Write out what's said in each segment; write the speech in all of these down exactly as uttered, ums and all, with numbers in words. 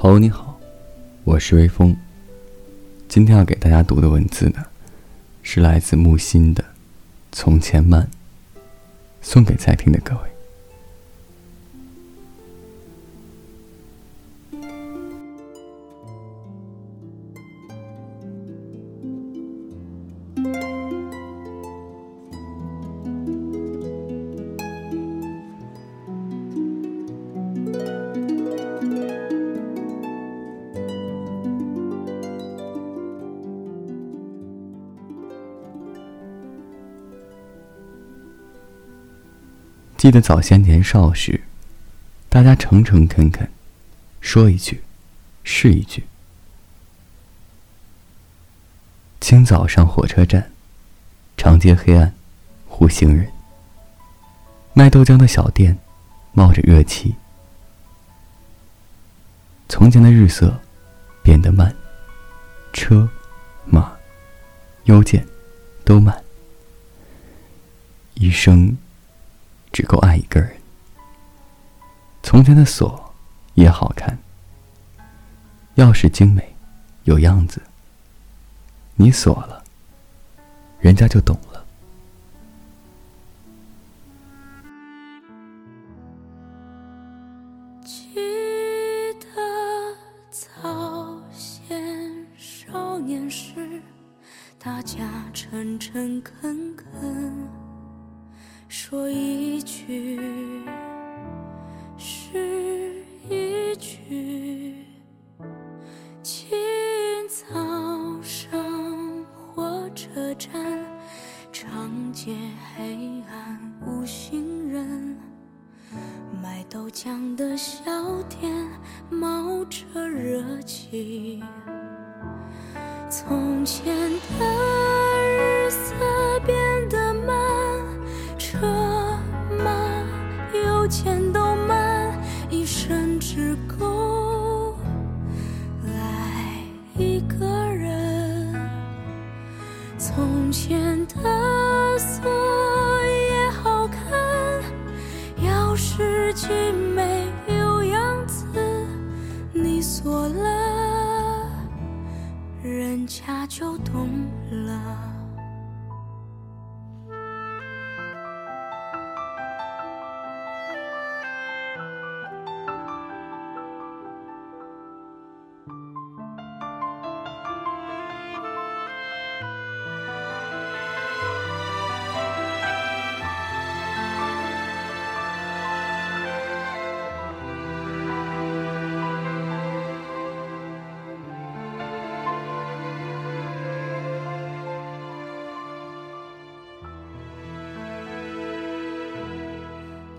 朋友你好，我是微风。今天要给大家读的文字呢，是来自木心的《从前慢》，送给在听的各位。记得早先年少时，大家诚诚恳恳，说一句是一句。清早上火车站，长街黑暗，无行人。卖豆浆的小店冒着热气。从前的日色变得慢，车马邮件都慢。一生只够爱一个人。从前的锁也好看，钥匙精美有样子，你锁了人家就懂了。记得早先少年时，大家诚诚恳恳，说一句是一句。清早上火车站，长街黑暗无行人。卖豆浆的小店冒着热气。从前的日色变得慢，车马邮件都慢，一生只够爱一个人。从前的锁也好看，钥匙精美有样子，你锁了，人家就懂了。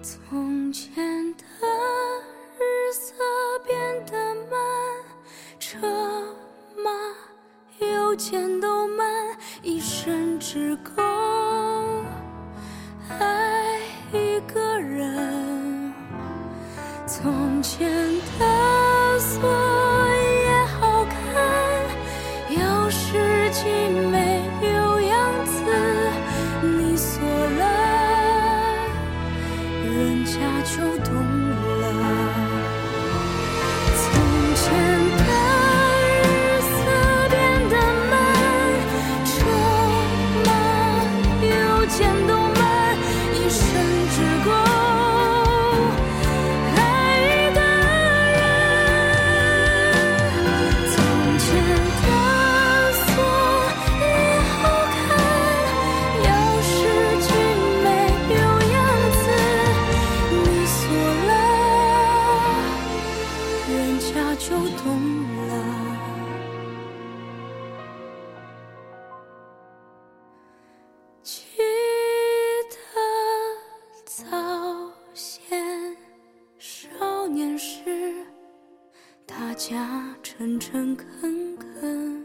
从前的日色变得慢，车马邮件都慢，一生只够爱一个人。从前的锁也好看，钥匙精美有样子，你锁了人家就懂了。从前的日色变得慢，车马邮件都慢，一生只够爱一个人。从前的锁也好看，钥匙精美有样子，人家就懂了。记得早先少年时，大家诚诚恳恳，